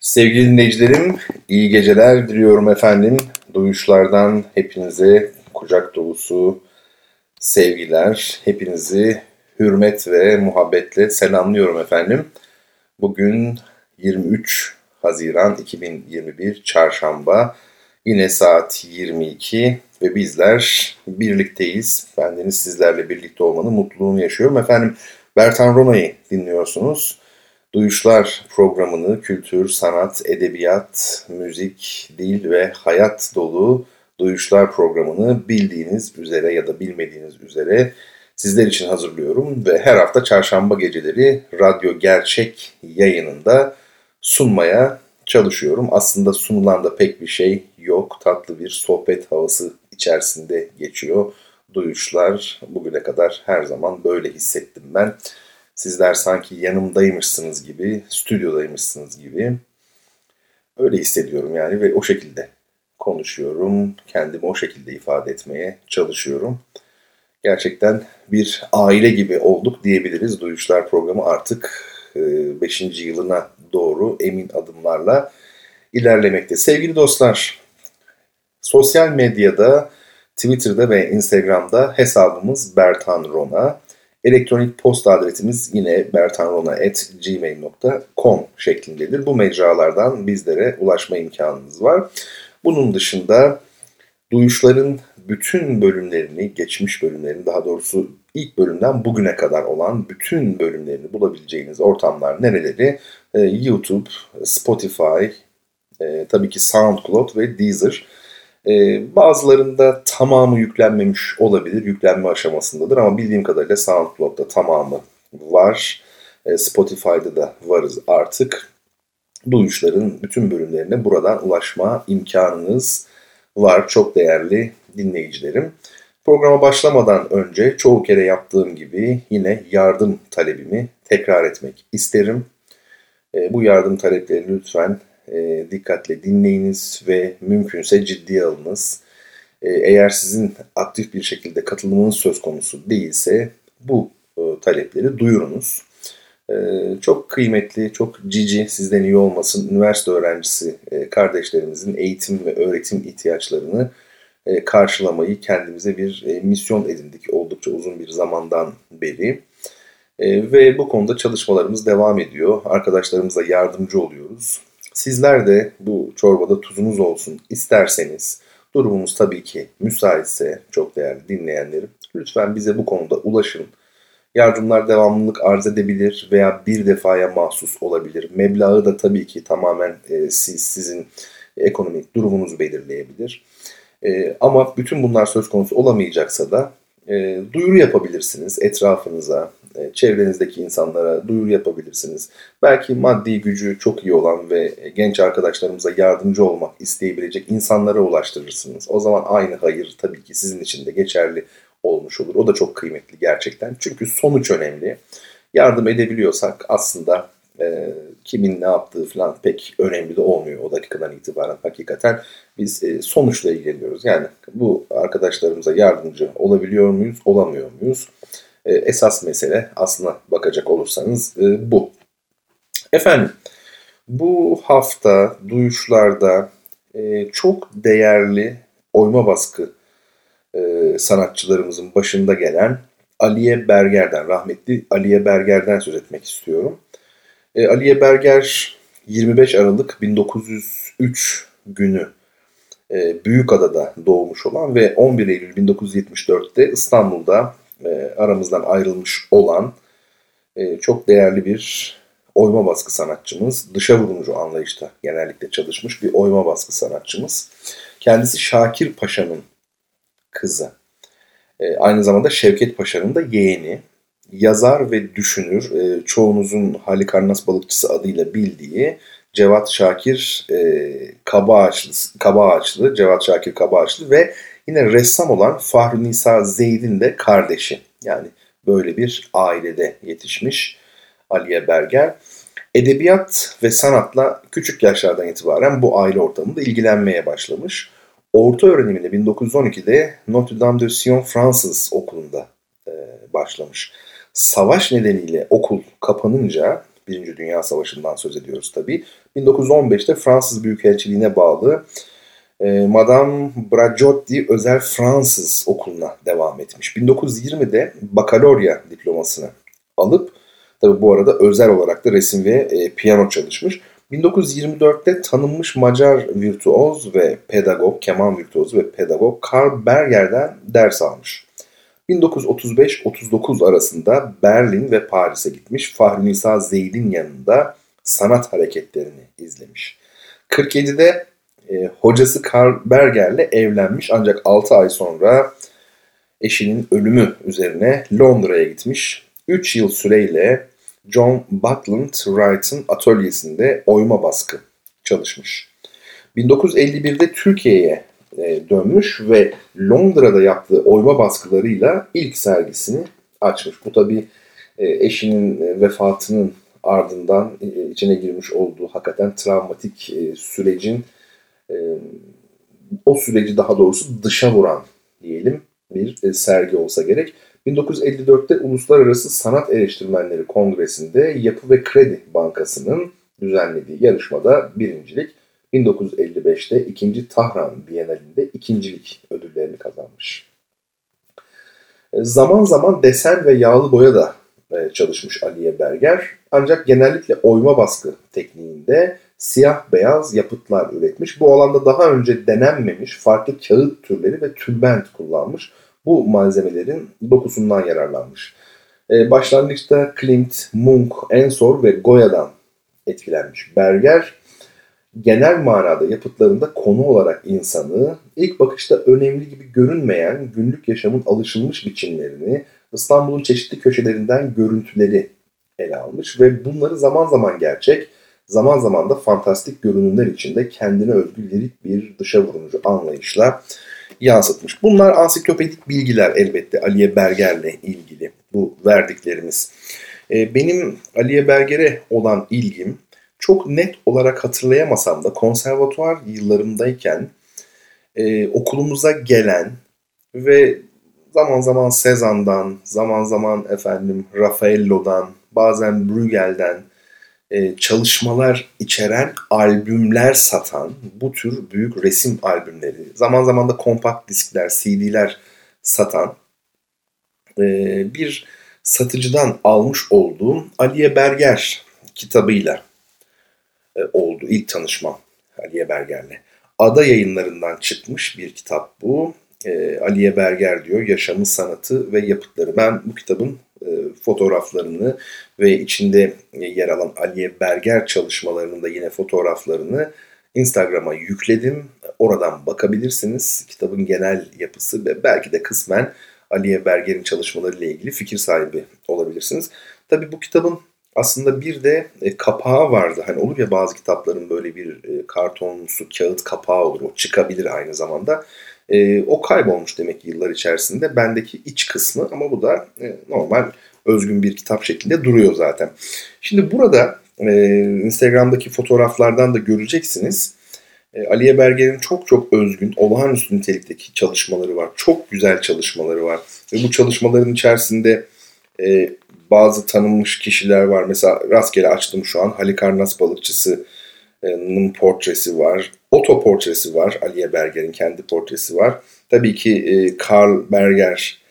Sevgili dinleyicilerim, iyi geceler diliyorum efendim. Duyuşlardan hepinize kucak dolusu sevgiler, hepinizi hürmet ve muhabbetle selamlıyorum efendim. Bugün 23 Haziran 2021 Çarşamba, yine saat 22 ve bizler birlikteyiz. Bendeniz sizlerle birlikte olmanın mutluluğunu yaşıyorum efendim. Bertan Rona'yı dinliyorsunuz. Duyuşlar programını kültür, sanat, edebiyat, müzik, dil ve hayat dolu Duyuşlar programını bildiğiniz üzere ya da bilmediğiniz üzere sizler için hazırlıyorum ve her hafta çarşamba geceleri Radyo Gerçek yayınında sunmaya çalışıyorum. Aslında sunulan da pek bir şey yok. Tatlı bir sohbet havası içerisinde geçiyor Duyuşlar. Bugüne kadar her zaman böyle hissettim ben. Sizler sanki yanımdaymışsınız gibi, stüdyodaymışsınız gibi. Öyle hissediyorum yani ve o şekilde konuşuyorum. Kendimi o şekilde ifade etmeye çalışıyorum. Gerçekten bir aile gibi olduk diyebiliriz. Duyuşlar programı artık 5. yılına doğru emin adımlarla ilerlemekte. Sevgili dostlar, sosyal medyada, Twitter'da ve Instagram'da hesabımız Bertan Rona. Elektronik posta adresimiz yine bertanrona@gmail.com şeklindedir. Bu mecralardan bizlere ulaşma imkanınız var. Bunun dışında Duyuşların bütün bölümlerini, geçmiş bölümlerini, daha doğrusu ilk bölümden bugüne kadar olan bütün bölümlerini bulabileceğiniz ortamlar nereleri? YouTube, Spotify, tabii ki SoundCloud ve Deezer. Bazılarında tamamı yüklenmemiş olabilir, yüklenme aşamasındadır ama bildiğim kadarıyla SoundCloud'da tamamı var. Spotify'da da varız artık. Duyuşların bütün bölümlerine buradan ulaşma imkanınız var çok değerli dinleyicilerim. Programa başlamadan önce çoğu kere yaptığım gibi yine yardım talebimi tekrar etmek isterim. Bu yardım taleplerini lütfen dikkatle dinleyiniz ve mümkünse ciddiye alınız. Eğer sizin aktif bir şekilde katılımınız söz konusu değilse bu talepleri duyurunuz. Çok kıymetli, çok cici, sizden iyi olmasın üniversite öğrencisi kardeşlerimizin eğitim ve öğretim ihtiyaçlarını karşılamayı kendimize bir misyon edindik oldukça uzun bir zamandan beri. Ve bu konuda çalışmalarımız devam ediyor. Arkadaşlarımıza yardımcı oluyoruz. Sizler de bu çorbada tuzunuz olsun isterseniz, durumunuz tabii ki müsaitse çok değerli dinleyenlerim, lütfen bize bu konuda ulaşın. Yardımlar devamlılık arz edebilir veya bir defaya mahsus olabilir. Meblağı da tabii ki tamamen sizin ekonomik durumunuzu belirleyebilir. Ama bütün bunlar söz konusu olamayacaksa da duyuru yapabilirsiniz etrafınıza, çevrenizdeki insanlara duyuru yapabilirsiniz. Belki maddi gücü çok iyi olan ve genç arkadaşlarımıza yardımcı olmak isteyebilecek insanlara ulaştırırsınız. O zaman aynı hayır tabii ki sizin için de geçerli olmuş olur. O da çok kıymetli gerçekten. Çünkü sonuç önemli. Yardım edebiliyorsak aslında kimin ne yaptığı falan pek önemli de olmuyor o dakikadan itibaren. Hakikaten biz sonuçla ilgileniyoruz. Yani bu arkadaşlarımıza yardımcı olabiliyor muyuz, olamıyor muyuz? Esas mesele aslına bakacak olursanız bu. Efendim, bu hafta Duyuşlarda çok değerli oyma baskı sanatçılarımızın başında gelen Aliye Berger'den, rahmetli Aliye Berger'den söz etmek istiyorum. Aliye Berger 25 Aralık 1903 günü Büyükada'da doğmuş olan ve 11 Eylül 1974'te İstanbul'da aramızdan ayrılmış olan çok değerli bir oyma baskı sanatçımız. Dışa vurumcu anlayışta genellikle çalışmış bir oyma baskı sanatçımız. Kendisi Şakir Paşa'nın kızı. Aynı zamanda Şevket Paşa'nın da yeğeni. Yazar ve düşünür, çoğunuzun Halikarnas Balıkçısı adıyla bildiği Cevat Şakir Kabaağaçlı ve yine ressam olan Fahrelnissa Zeid'in de kardeşi. Yani böyle bir ailede yetişmiş Aliye Berger. Edebiyat ve sanatla küçük yaşlardan itibaren bu aile ortamında ilgilenmeye başlamış. Orta öğrenimini 1912'de Notre Dame de Sion Fransız okulunda başlamış. Savaş nedeniyle okul kapanınca, Birinci Dünya Savaşı'ndan söz ediyoruz tabii, 1915'te Fransız Büyükelçiliğine bağlı Madame Brajotti Özel Fransız Okulu'na devam etmiş. 1920'de bakalorya diplomasını alıp, tabii bu arada özel olarak da resim ve piyano çalışmış. 1924'te tanınmış Macar virtüoz ve pedagog, keman virtüozu ve pedagog Karl Berger'den ders almış. 1935-39 arasında Berlin ve Paris'e gitmiş. Fahrelnissa Zeid'in yanında sanat hareketlerini izlemiş. 47'de hocası Karl Berger'le evlenmiş, ancak 6 ay sonra eşinin ölümü üzerine Londra'ya gitmiş. 3 yıl süreyle John Buckland Wright'ın atölyesinde oyma baskı çalışmış. 1951'de Türkiye'ye dönmüş ve Londra'da yaptığı oyma baskılarıyla ilk sergisini açmış. Bu tabii eşinin vefatının ardından içine girmiş olduğu hakikaten travmatik sürecin, o süreci daha doğrusu dışa vuran diyelim bir sergi olsa gerek. 1954'te Uluslararası Sanat Eleştirmenleri Kongresi'nde Yapı ve Kredi Bankası'nın düzenlediği yarışmada birincilik, 1955'te 2. Tahran Bienali'nde ikincilik ödüllerini kazanmış. Zaman zaman desen ve yağlı boya da çalışmış Aliye Berger, ancak genellikle oyma baskı tekniğinde siyah beyaz yapıtlar üretmiş. Bu alanda daha önce denenmemiş farklı kağıt türleri ve tülbent kullanmış. Bu malzemelerin dokusundan yararlanmış. Başlangıçta Klimt, Munch, Ensor ve Goya'dan etkilenmiş Berger, genel manada yapıtlarında konu olarak insanı, ilk bakışta önemli gibi görünmeyen günlük yaşamın alışılmış biçimlerini, İstanbul'un çeşitli köşelerinden görüntüleri ele almış ve bunları zaman zaman gerçek, zaman zaman da fantastik görünümler içinde kendine özgü lirik bir dışa vurucu anlayışla yansıtmış. Bunlar ansiklopedik bilgiler elbette Aliye Berger'le ilgili bu verdiklerimiz. Benim Aliye Berger'e olan ilgim, çok net olarak hatırlayamasam da, konservatuvar yıllarımdayken okulumuza gelen ve zaman zaman Cezanne'dan, zaman zaman Raffaello'dan, bazen Brügel'den çalışmalar içeren albümler satan bu tür büyük resim albümleri, zaman zaman da kompakt diskler, CD'ler satan bir satıcıdan almış olduğum Aliye Berger kitabıyla oldu ilk tanışmam Aliye Berger'le. Ada Yayınlarından çıkmış bir kitap bu. Aliye Berger diyor, Yaşamı, Sanatı ve Yapıtları. Ben bu kitabın fotoğraflarını ve içinde yer alan Aliye Berger çalışmalarının da yine fotoğraflarını Instagram'a yükledim. Oradan bakabilirsiniz. Kitabın genel yapısı ve belki de kısmen Aliye Berger'in çalışmalarıyla ilgili fikir sahibi olabilirsiniz. Tabii bu kitabın aslında bir de kapağı vardı. Hani olur ya, bazı kitapların böyle bir kartonumsu kağıt kapağı olur. O çıkabilir aynı zamanda. O kaybolmuş demek ki yıllar içerisinde. Bendeki iç kısmı, ama bu da normal özgün bir kitap şeklinde duruyor zaten. Şimdi burada Instagram'daki fotoğraflardan da göreceksiniz. Aliye Berger'in çok çok özgün, olağanüstü nitelikteki çalışmaları var. Çok güzel çalışmaları var. Ve bu çalışmaların içerisinde bazı tanınmış kişiler var. Mesela rastgele açtım şu an. Halikarnas Balıkçısı'nın portresi var. Otoportresi var. Aliye Berger'in kendi portresi var. Tabii ki Karl Berger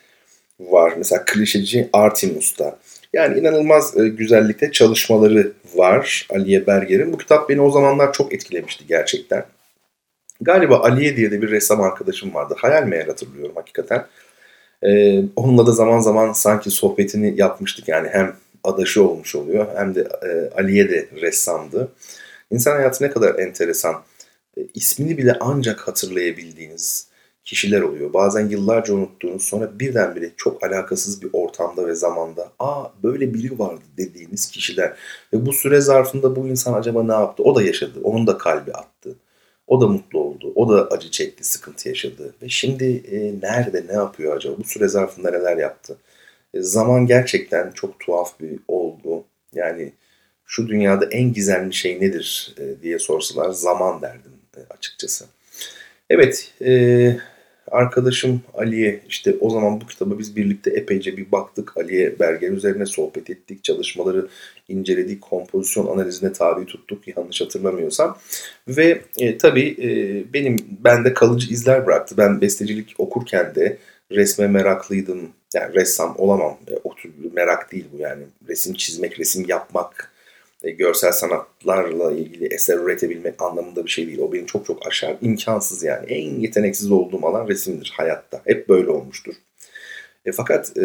var. Mesela klişeci Artemus'ta. Yani inanılmaz güzellikte çalışmaları var Aliye Berger'in. Bu kitap beni o zamanlar çok etkilemişti gerçekten. Galiba Aliye diye de bir ressam arkadaşım vardı. Hayal meyal hatırlıyorum hakikaten. Onunla da zaman zaman sanki sohbetini yapmıştık. Yani hem adaşı olmuş oluyor hem de Aliye de ressamdı. İnsan hayatı ne kadar enteresan. İsmini bile ancak hatırlayabildiğiniz, kişiler oluyor. Bazen yıllarca unuttuğunuz, sonra birdenbire çok alakasız bir ortamda ve zamanda böyle biri vardı dediğiniz kişiler. Ve bu süre zarfında bu insan acaba ne yaptı? O da yaşadı, onun da kalbi attı. O da mutlu oldu, o da acı çekti, sıkıntı yaşadı. Ve şimdi nerede, ne yapıyor acaba? Bu süre zarfında neler yaptı? Zaman gerçekten çok tuhaf bir oldu. Yani şu dünyada en gizemli şey nedir diye sorsalar zaman derdim açıkçası. Evet, arkadaşım Aliye, işte o zaman bu kitaba biz birlikte epeyce bir baktık. Aliye Berger üzerine sohbet ettik, çalışmaları inceledik, kompozisyon analizine tabi tuttuk yanlış hatırlamıyorsam. Ve tabii bende kalıcı izler bıraktı. Ben bestecilik okurken de resme meraklıydım. Yani ressam olamam, o tür merak değil bu yani. Resim çizmek, resim yapmak, görsel sanatlarla ilgili eser üretebilmek anlamında bir şey değil. O benim çok çok aşağı, imkansız yani. En yeteneksiz olduğum alan resimdir hayatta. Hep böyle olmuştur. Fakat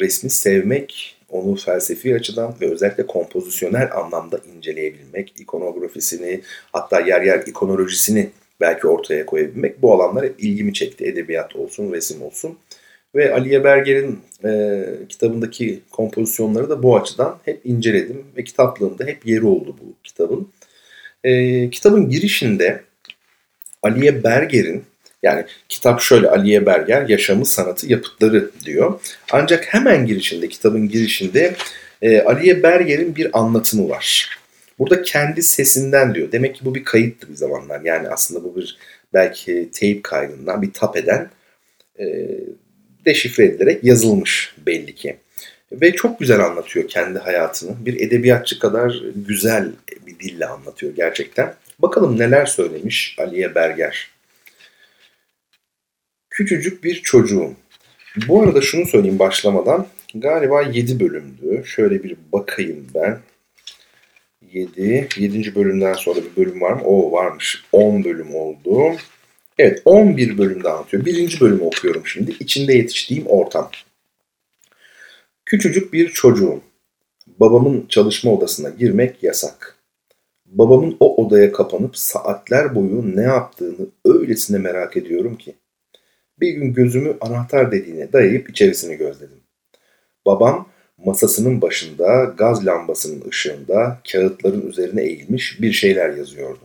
resmi sevmek, onu felsefi açıdan ve özellikle kompozisyonel anlamda inceleyebilmek, ikonografisini, hatta yer yer ikonolojisini belki ortaya koyabilmek, bu alanlar hep ilgimi çekti. Edebiyat olsun, resim olsun. Ve Aliye Berger'in kitabındaki kompozisyonları da bu açıdan hep inceledim ve kitaplığımda hep yeri oldu bu kitabın. Kitabın girişinde Aliye Berger'in, yani kitap şöyle, Aliye Berger Yaşamı, Sanatı, Yapıtları diyor. Ancak hemen girişinde, kitabın girişinde Aliye Berger'in bir anlatımı var. Burada kendi sesinden diyor. Demek ki bu bir kayıttı bir zamanlar. Yani aslında bu bir belki teyp kaydından, bir tapeden deşifre edilerek yazılmış belli ki. Ve çok güzel anlatıyor kendi hayatını. Bir edebiyatçı kadar güzel bir dille anlatıyor gerçekten. Bakalım neler söylemiş Aliye Berger. Küçücük bir çocuğum. Bu arada şunu söyleyeyim başlamadan. Galiba 7 bölümdü. Şöyle bir bakayım ben. 7. bölümden sonra bir bölüm var mı? Varmış. 10 bölüm oldu. Evet, 11 bölümde anlatıyor. 1. bölümü okuyorum şimdi. İçinde yetiştiğim ortam. Küçücük bir çocuğum. Babamın çalışma odasına girmek yasak. Babamın o odaya kapanıp saatler boyu ne yaptığını öylesine merak ediyorum ki. Bir gün gözümü anahtar deliğine dayayıp içerisini gözledim. Babam masasının başında, gaz lambasının ışığında, kağıtların üzerine eğilmiş bir şeyler yazıyordu.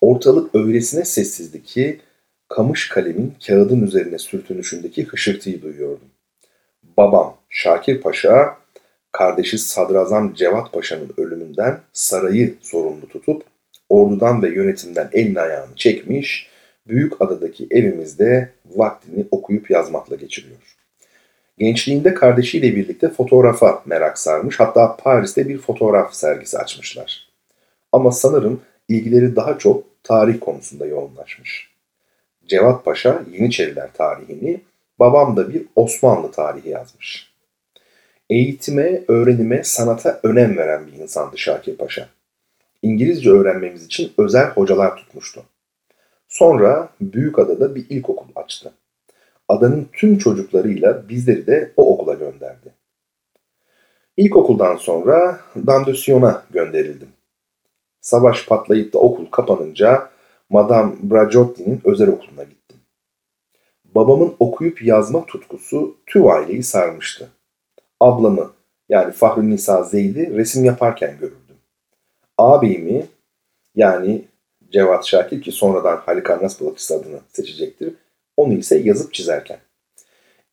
Ortalık öylesine sessizdi ki kamış kalemin kağıdın üzerine sürtünüşündeki hışırtıyı duyuyordum. Babam Şakir Paşa, kardeşi Sadrazam Cevat Paşa'nın ölümünden sarayı sorumlu tutup ordudan ve yönetimden elini ayağını çekmiş, Büyükada'daki evimizde vaktini okuyup yazmakla geçiriyor. Gençliğinde kardeşiyle birlikte fotoğrafa merak sarmış, hatta Paris'te bir fotoğraf sergisi açmışlar. Ama sanırım ilgileri daha çok tarih konusunda yoğunlaşmış. Cevat Paşa Yeniçeriler tarihini, babam da bir Osmanlı tarihi yazmış. Eğitime, öğrenime, sanata önem veren bir insandı Şakir Paşa. İngilizce öğrenmemiz için özel hocalar tutmuştu. Sonra Büyükada'da bir ilkokul açtı. Adanın tüm çocuklarıyla bizleri de o okula gönderdi. İlkokuldan sonra Dandesillon'a gönderildim. Savaş patlayıp da okul kapanınca Madame Brajotti'nin özel okuluna gittim. Babamın okuyup yazma tutkusu tüm aileyi sarmıştı. Ablamı, yani Fahrelnissa Zeid'i resim yaparken görürdüm. Ağabeyimi, yani Cevat Şakir, ki sonradan Halikarnas Balıkçısı adını seçecektir, onu ise yazıp çizerken.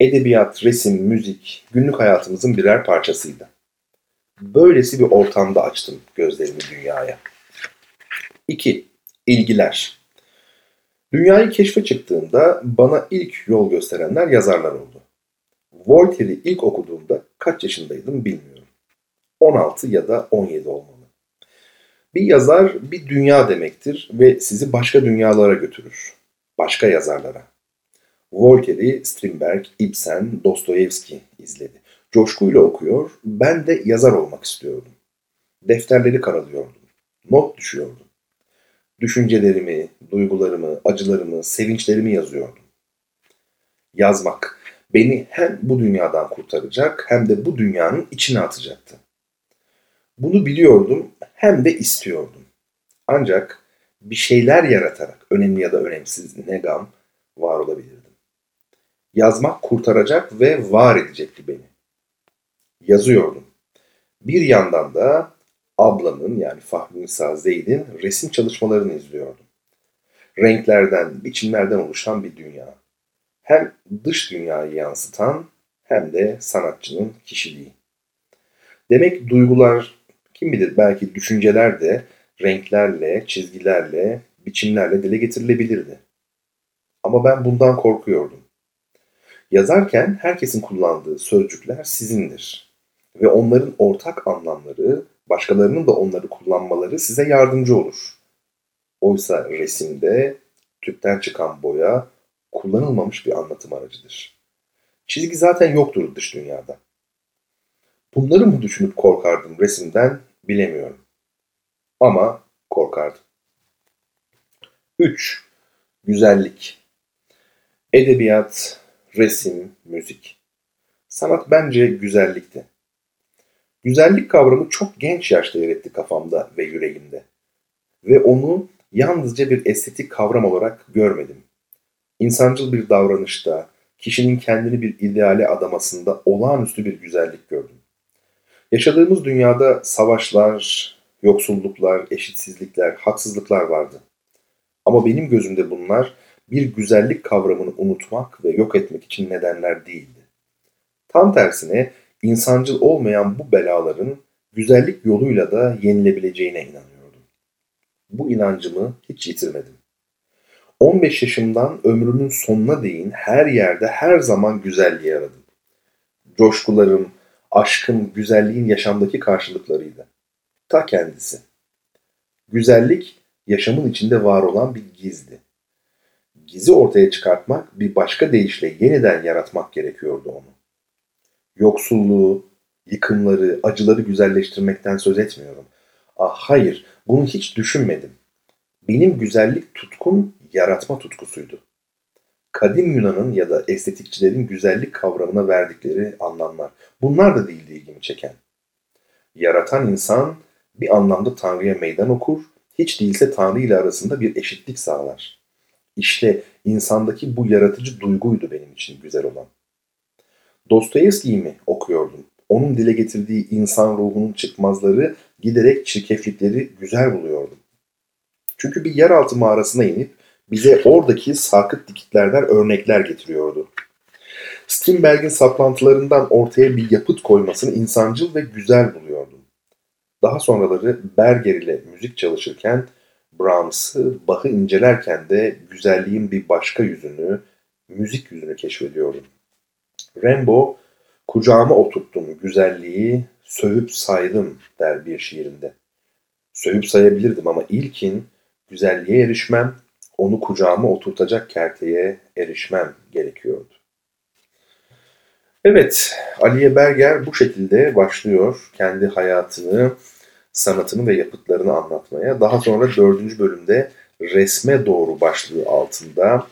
Edebiyat, resim, müzik günlük hayatımızın birer parçasıydı. Böylesi bir ortamda açtım gözlerimi dünyaya. 2. İlgiler. Dünyayı keşfe çıktığımda bana ilk yol gösterenler yazarlar oldu. Voltaire'i ilk okuduğumda kaç yaşındaydım bilmiyorum. 16 ya da 17 olmalı. Bir yazar bir dünya demektir ve sizi başka dünyalara götürür. Başka yazarlara. Voltaire'i Strindberg, Ibsen, Dostoyevski izledi. Coşkuyla okuyor, ben de yazar olmak istiyordum. Defterleri karalıyordum. Not düşüyordum. Düşüncelerimi, duygularımı, acılarımı, sevinçlerimi yazıyordum. Yazmak beni hem bu dünyadan kurtaracak hem de bu dünyanın içine atacaktı. Bunu biliyordum hem de istiyordum. Ancak bir şeyler yaratarak, önemli ya da önemsiz, ne gam, var olabilirdim. Yazmak kurtaracak ve var edecekti beni. Yazıyordum. Bir yandan da ablamın yani Fahrelnissa Zeid'in resim çalışmalarını izliyordum. Renklerden, biçimlerden oluşan bir dünya. Hem dış dünyayı yansıtan hem de sanatçının kişiliği. Demek duygular, kim bilir belki düşünceler de renklerle, çizgilerle, biçimlerle dile getirilebilirdi. Ama ben bundan korkuyordum. Yazarken herkesin kullandığı sözcükler sizindir. Ve onların ortak anlamları, başkalarının da onları kullanmaları size yardımcı olur. Oysa resimde tüpten çıkan boya kullanılmamış bir anlatım aracıdır. Çizgi zaten yoktur dış dünyada. Bunları mı düşünüp korkardım resimden bilemiyorum. Ama korkardım. 3. Güzellik. Edebiyat, resim, müzik. Sanat bence güzellikti. Güzellik kavramı çok genç yaşta yer etti kafamda ve yüreğimde. Ve onu yalnızca bir estetik kavram olarak görmedim. İnsancıl bir davranışta, kişinin kendini bir ideale adamasında olağanüstü bir güzellik gördüm. Yaşadığımız dünyada savaşlar, yoksulluklar, eşitsizlikler, haksızlıklar vardı. Ama benim gözümde bunlar bir güzellik kavramını unutmak ve yok etmek için nedenler değildi. Tam tersine insancıl olmayan bu belaların güzellik yoluyla da yenilebileceğine inanıyordum. Bu inancımı hiç yitirmedim. 15 yaşımdan ömrümün sonuna değin her yerde her zaman güzelliği aradım. Coşkularım, aşkım, güzelliğin yaşamdaki karşılıklarıydı. Ta kendisi. Güzellik, yaşamın içinde var olan bir gizdi. Gizi ortaya çıkartmak, bir başka deyişle yeniden yaratmak gerekiyordu onu. Yoksulluğu, yıkımları, acıları güzelleştirmekten söz etmiyorum. Ah hayır, bunu hiç düşünmedim. Benim güzellik tutkum yaratma tutkusuydu. Kadim Yunan'ın ya da estetikçilerin güzellik kavramına verdikleri anlamlar. Bunlar da değildi ilgimi çeken. Yaratan insan bir anlamda Tanrı'ya meydan okur, hiç değilse Tanrı ile arasında bir eşitlik sağlar. İşte insandaki bu yaratıcı duyguydu benim için güzel olan. Dostoyevski'yi mi okuyordum? Onun dile getirdiği insan ruhunun çıkmazları, giderek çirkeflikleri güzel buluyordum. Çünkü bir yeraltı mağarasına inip bize oradaki sarkıt dikitlerden örnekler getiriyordu. Strindberg'in saplantılarından ortaya bir yapıt koymasını insancıl ve güzel buluyordum. Daha sonraları Berger ile müzik çalışırken, Brahms'ı, Bach'ı incelerken de güzelliğin bir başka yüzünü, müzik yüzünü keşfediyordum. Rimbaud, kucağıma oturttum güzelliği, sövüp saydım der bir şiirinde. Sövüp sayabilirdim ama ilkin güzelliğe erişmem, onu kucağıma oturtacak kerteye erişmem gerekiyordu. Evet, Aliye Berger bu şekilde başlıyor kendi hayatını, sanatını ve yapıtlarını anlatmaya. Daha sonra 4. bölümde resme doğru başlığı altında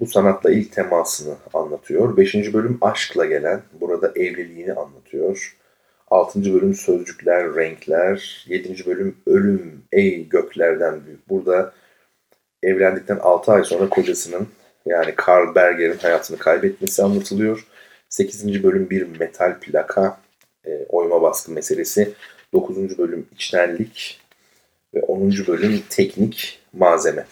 bu sanatla ilk temasını anlatıyor. 5. bölüm aşkla gelen, burada evliliğini anlatıyor. 6. bölüm sözcükler, renkler. 7. bölüm ölüm, ey göklerden büyük. Burada evlendikten 6 ay sonra kocasının yani Karl Berger'in hayatını kaybetmesi anlatılıyor. 8. bölüm bir metal plaka, oyma baskı meselesi. 9. bölüm içtenlik ve 10. bölüm teknik malzeme.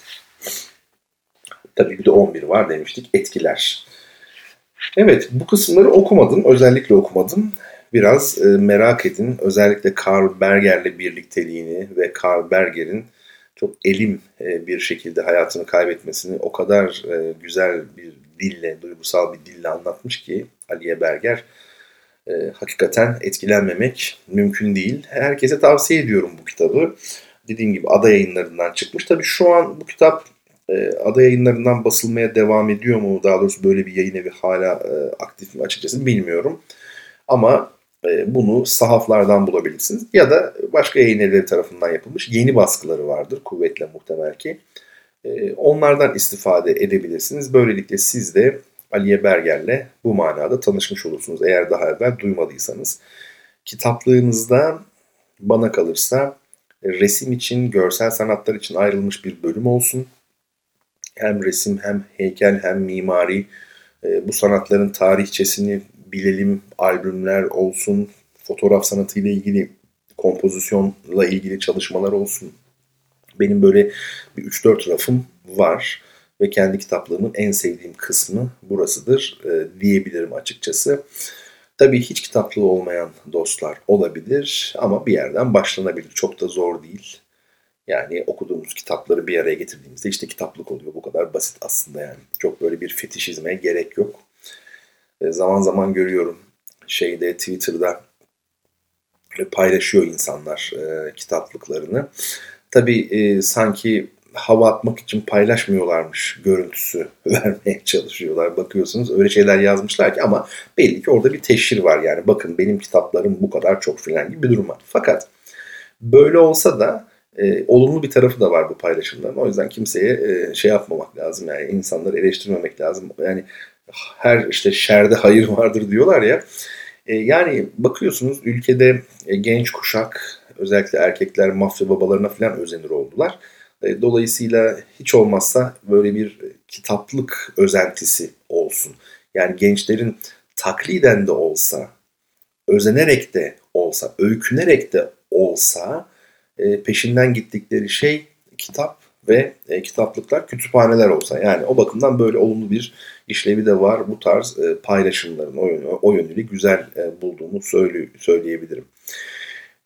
Tabii bir de 11 var demiştik, etkiler. Evet, bu kısımları okumadım, özellikle okumadım. Biraz merak edin, özellikle Karl Berger'le birlikteliğini ve Karl Berger'in çok elim bir şekilde hayatını kaybetmesini o kadar güzel bir dille, duygusal bir dille anlatmış ki Aliye Berger. Hakikaten etkilenmemek mümkün değil. Herkese tavsiye ediyorum bu kitabı. Dediğim gibi Ada Yayınları'ndan çıkmış. Tabii şu an bu kitap Ada Yayınları'ndan basılmaya devam ediyor mu? Daha doğrusu böyle bir yayın evi hala aktif mi açıkçası bilmiyorum. Ama bunu sahaflardan bulabilirsiniz. Ya da başka yayın evleri tarafından yapılmış yeni baskıları vardır. Kuvvetle muhtemel ki. Onlardan istifade edebilirsiniz. Böylelikle siz de Aliye Berger'le bu manada tanışmış olursunuz. Eğer daha evvel duymadıysanız. Kitaplığınızda bana kalırsa resim için, görsel sanatlar için ayrılmış bir bölüm olsun. hem resim hem heykel hem mimari bu sanatların tarihçesini bilelim, albümler olsun, fotoğraf sanatıyla ilgili, kompozisyonla ilgili çalışmalar olsun. Benim böyle bir 3-4 rafım var ve kendi kitaplığımın en sevdiğim kısmı burasıdır diyebilirim açıkçası. Tabii hiç kitaplığı olmayan dostlar olabilir ama bir yerden başlanabilir. Çok da zor değil. Yani okuduğumuz kitapları bir araya getirdiğimizde işte kitaplık oluyor. Bu kadar basit aslında yani. Çok böyle bir fetişizme gerek yok. Zaman zaman görüyorum Twitter'da paylaşıyor insanlar kitaplıklarını. Tabii sanki hava atmak için paylaşmıyorlarmış görüntüsü vermeye çalışıyorlar. Bakıyorsunuz öyle şeyler yazmışlar ki ama belli ki orada bir teşhir var. Yani bakın benim kitaplarım bu kadar çok filan gibi bir durum var. Fakat böyle olsa da olumlu bir tarafı da var bu paylaşımların. O yüzden kimseye yapmamak lazım. Yani insanları eleştirmemek lazım. Yani her işte şerde hayır vardır diyorlar ya. Yani bakıyorsunuz ülkede genç kuşak, özellikle erkekler mafya babalarına filan özenir oldular. Dolayısıyla hiç olmazsa böyle bir kitaplık özentisi olsun. Yani gençlerin takliden de olsa, özenerek de olsa, öykünerek de olsa peşinden gittikleri şey kitap ve kitaplıklar, kütüphaneler olsa. Yani o bakımdan böyle olumlu bir işlevi de var bu tarz paylaşımların. O yönüyle güzel bulduğumu söyleyebilirim.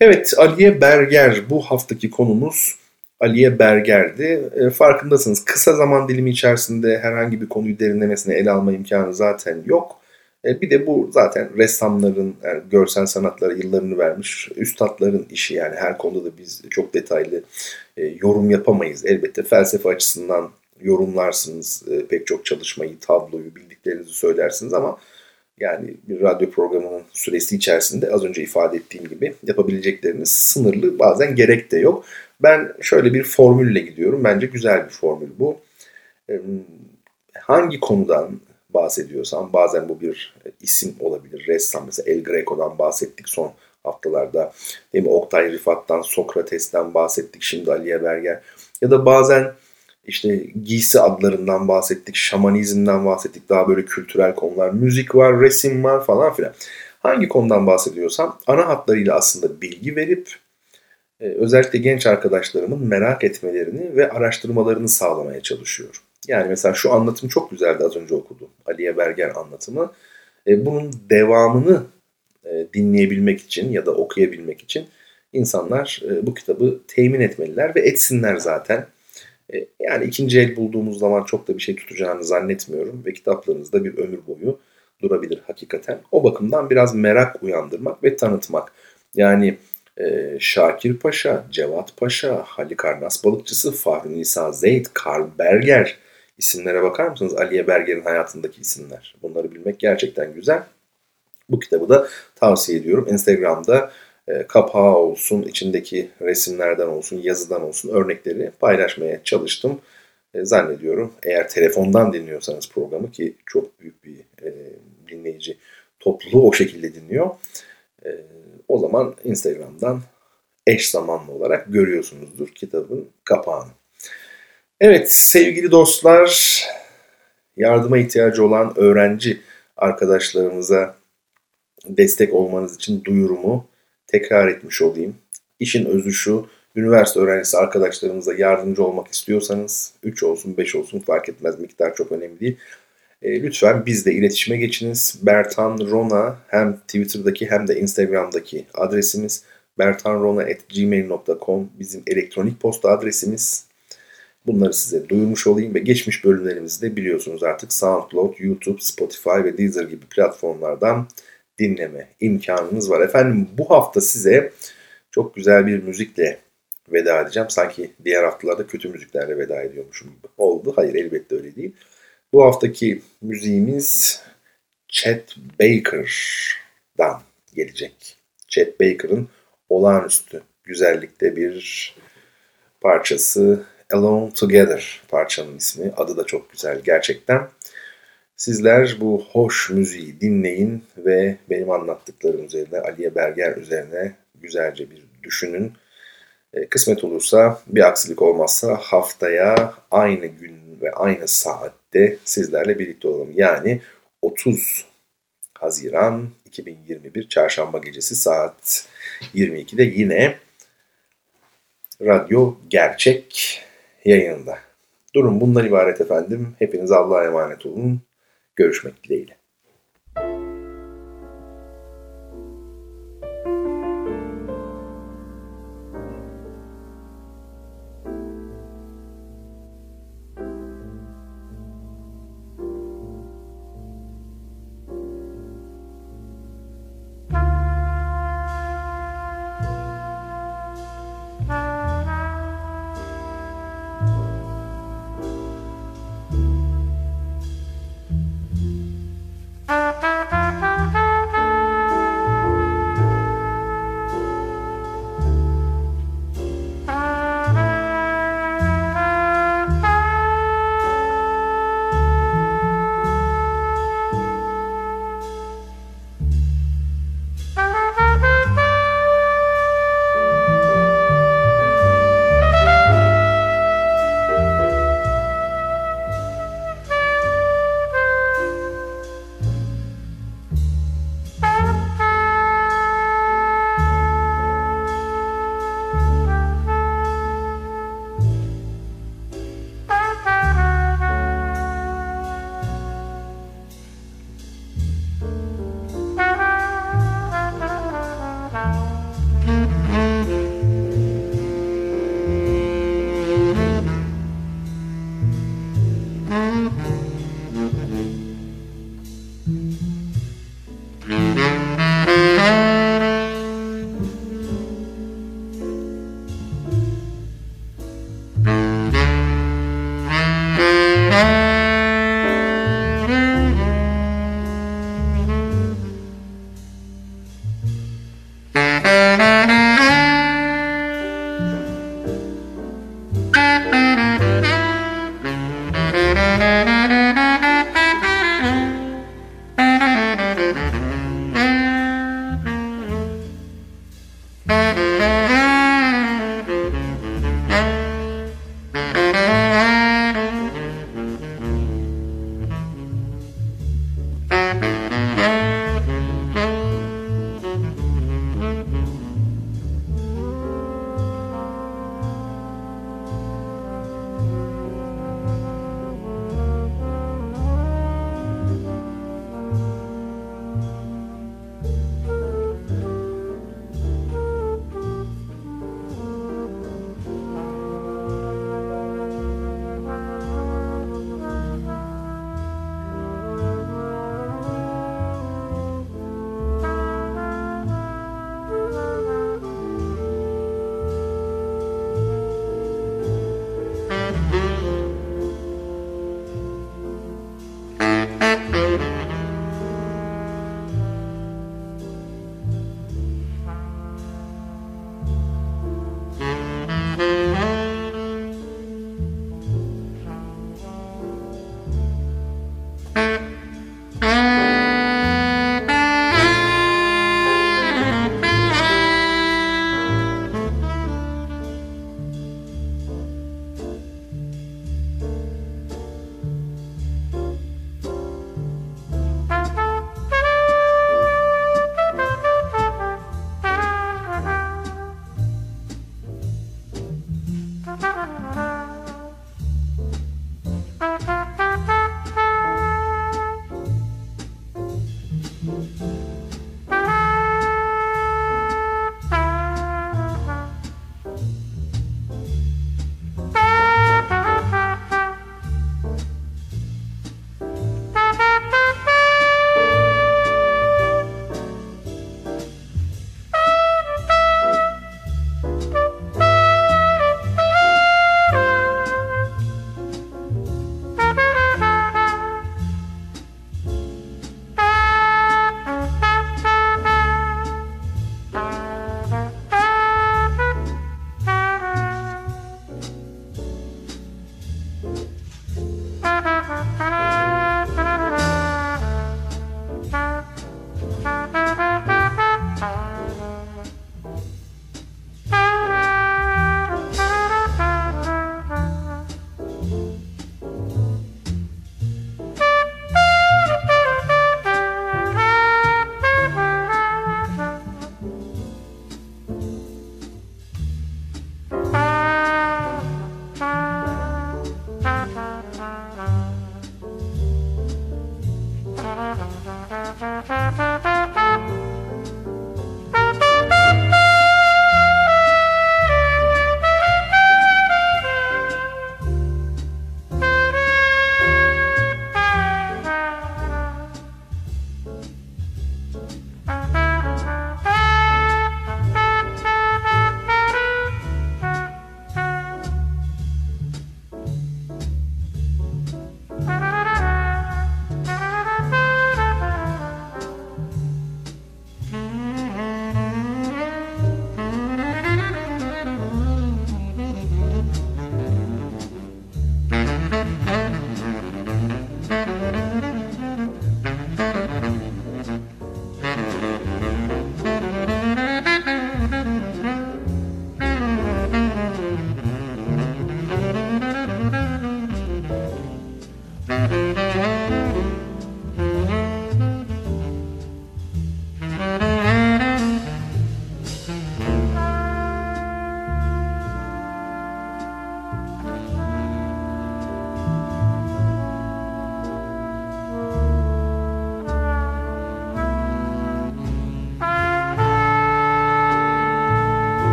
Evet, Aliye Berger bu haftaki konumuz. Aliye Berger'di. Farkındasınız, kısa zaman dilimi içerisinde herhangi bir konuyu derinlemesine ele alma imkanı zaten yok. Bir de bu zaten ressamların, yani görsel sanatlara yıllarını vermiş üstadların işi. Yani her konuda da biz çok detaylı yorum yapamayız. Elbette felsefe açısından yorumlarsınız pek çok çalışmayı, tabloyu, bildiklerinizi söylersiniz ama yani bir radyo programının süresi içerisinde az önce ifade ettiğim gibi yapabilecekleriniz sınırlı, bazen gerek de yok. Ben şöyle bir formülle gidiyorum. Bence güzel bir formül bu. Hangi konudan bahsediyorsam, bazen bu bir isim olabilir. Ressam, mesela El Greco'dan bahsettik son haftalarda. Değil mi? Oktay Rıfat'tan, Sokrates'ten bahsettik. Şimdi Aliye Berger. Ya da bazen işte giysi adlarından bahsettik. Şamanizmden bahsettik. Daha böyle kültürel konular. Müzik var, resim var falan filan. Hangi konudan bahsediyorsam ana hatlarıyla aslında bilgi verip özellikle genç arkadaşlarımın merak etmelerini ve araştırmalarını sağlamaya çalışıyorum. Yani mesela şu anlatım çok güzeldi, az önce okudum. Aliye Berger anlatımı. Bunun devamını dinleyebilmek için ya da okuyabilmek için insanlar bu kitabı temin etmeliler ve etsinler zaten. Yani ikinci el bulduğumuz zaman çok da bir şey tutacağını zannetmiyorum ve kitaplarınızda bir ömür boyu durabilir hakikaten. O bakımdan biraz merak uyandırmak ve tanıtmak. Yani Şakir Paşa, Cevat Paşa, Halikarnas Balıkçısı, Fahrelnissa Zeid, Karl Berger isimlere bakar mısınız? Aliye Berger'in hayatındaki isimler. Bunları bilmek gerçekten güzel. Bu kitabı da tavsiye ediyorum. Instagram'da kapağı olsun, içindeki resimlerden olsun, yazıdan olsun örnekleri paylaşmaya çalıştım. Zannediyorum eğer telefondan dinliyorsanız programı, ki çok büyük bir dinleyici topluluğu o şekilde dinliyor. O zaman Instagram'dan eş zamanlı olarak görüyorsunuzdur kitabın kapağını. Evet sevgili dostlar, yardıma ihtiyacı olan öğrenci arkadaşlarımıza destek olmanız için duyurumu tekrar etmiş olayım. İşin özü şu, üniversite öğrencisi arkadaşlarımıza yardımcı olmak istiyorsanız 3 olsun 5 olsun fark etmez, miktar çok önemli değil. Lütfen bizle iletişime geçiniz. Bertan Rona hem Twitter'daki hem de Instagram'daki adresimiz. bertanrona@gmail.com bizim elektronik posta adresimiz. Bunları size duyurmuş olayım ve geçmiş bölümlerimizi de biliyorsunuz artık SoundCloud, YouTube, Spotify ve Deezer gibi platformlardan dinleme imkanınız var. Efendim bu hafta size çok güzel bir müzikle veda edeceğim. Sanki diğer haftalarda kötü müziklerle veda ediyormuşum gibi oldu. Hayır, elbette öyle değil. Bu haftaki müziğimiz Chet Baker'dan gelecek. Chet Baker'ın olağanüstü güzellikte bir parçası, Alone Together parçanın ismi. Adı da çok güzel gerçekten. Sizler bu hoş müziği dinleyin ve benim anlattıklarım üzerine, Aliye Berger üzerine güzelce bir düşünün. Kısmet olursa, bir aksilik olmazsa haftaya aynı gün ve aynı saatte sizlerle birlikte olalım. Yani 30 Haziran 2021 Çarşamba gecesi saat 22'de yine Radyo Gerçek yayında. Durum bundan ibaret efendim. Hepiniz Allah'a emanet olun. Görüşmek dileğiyle.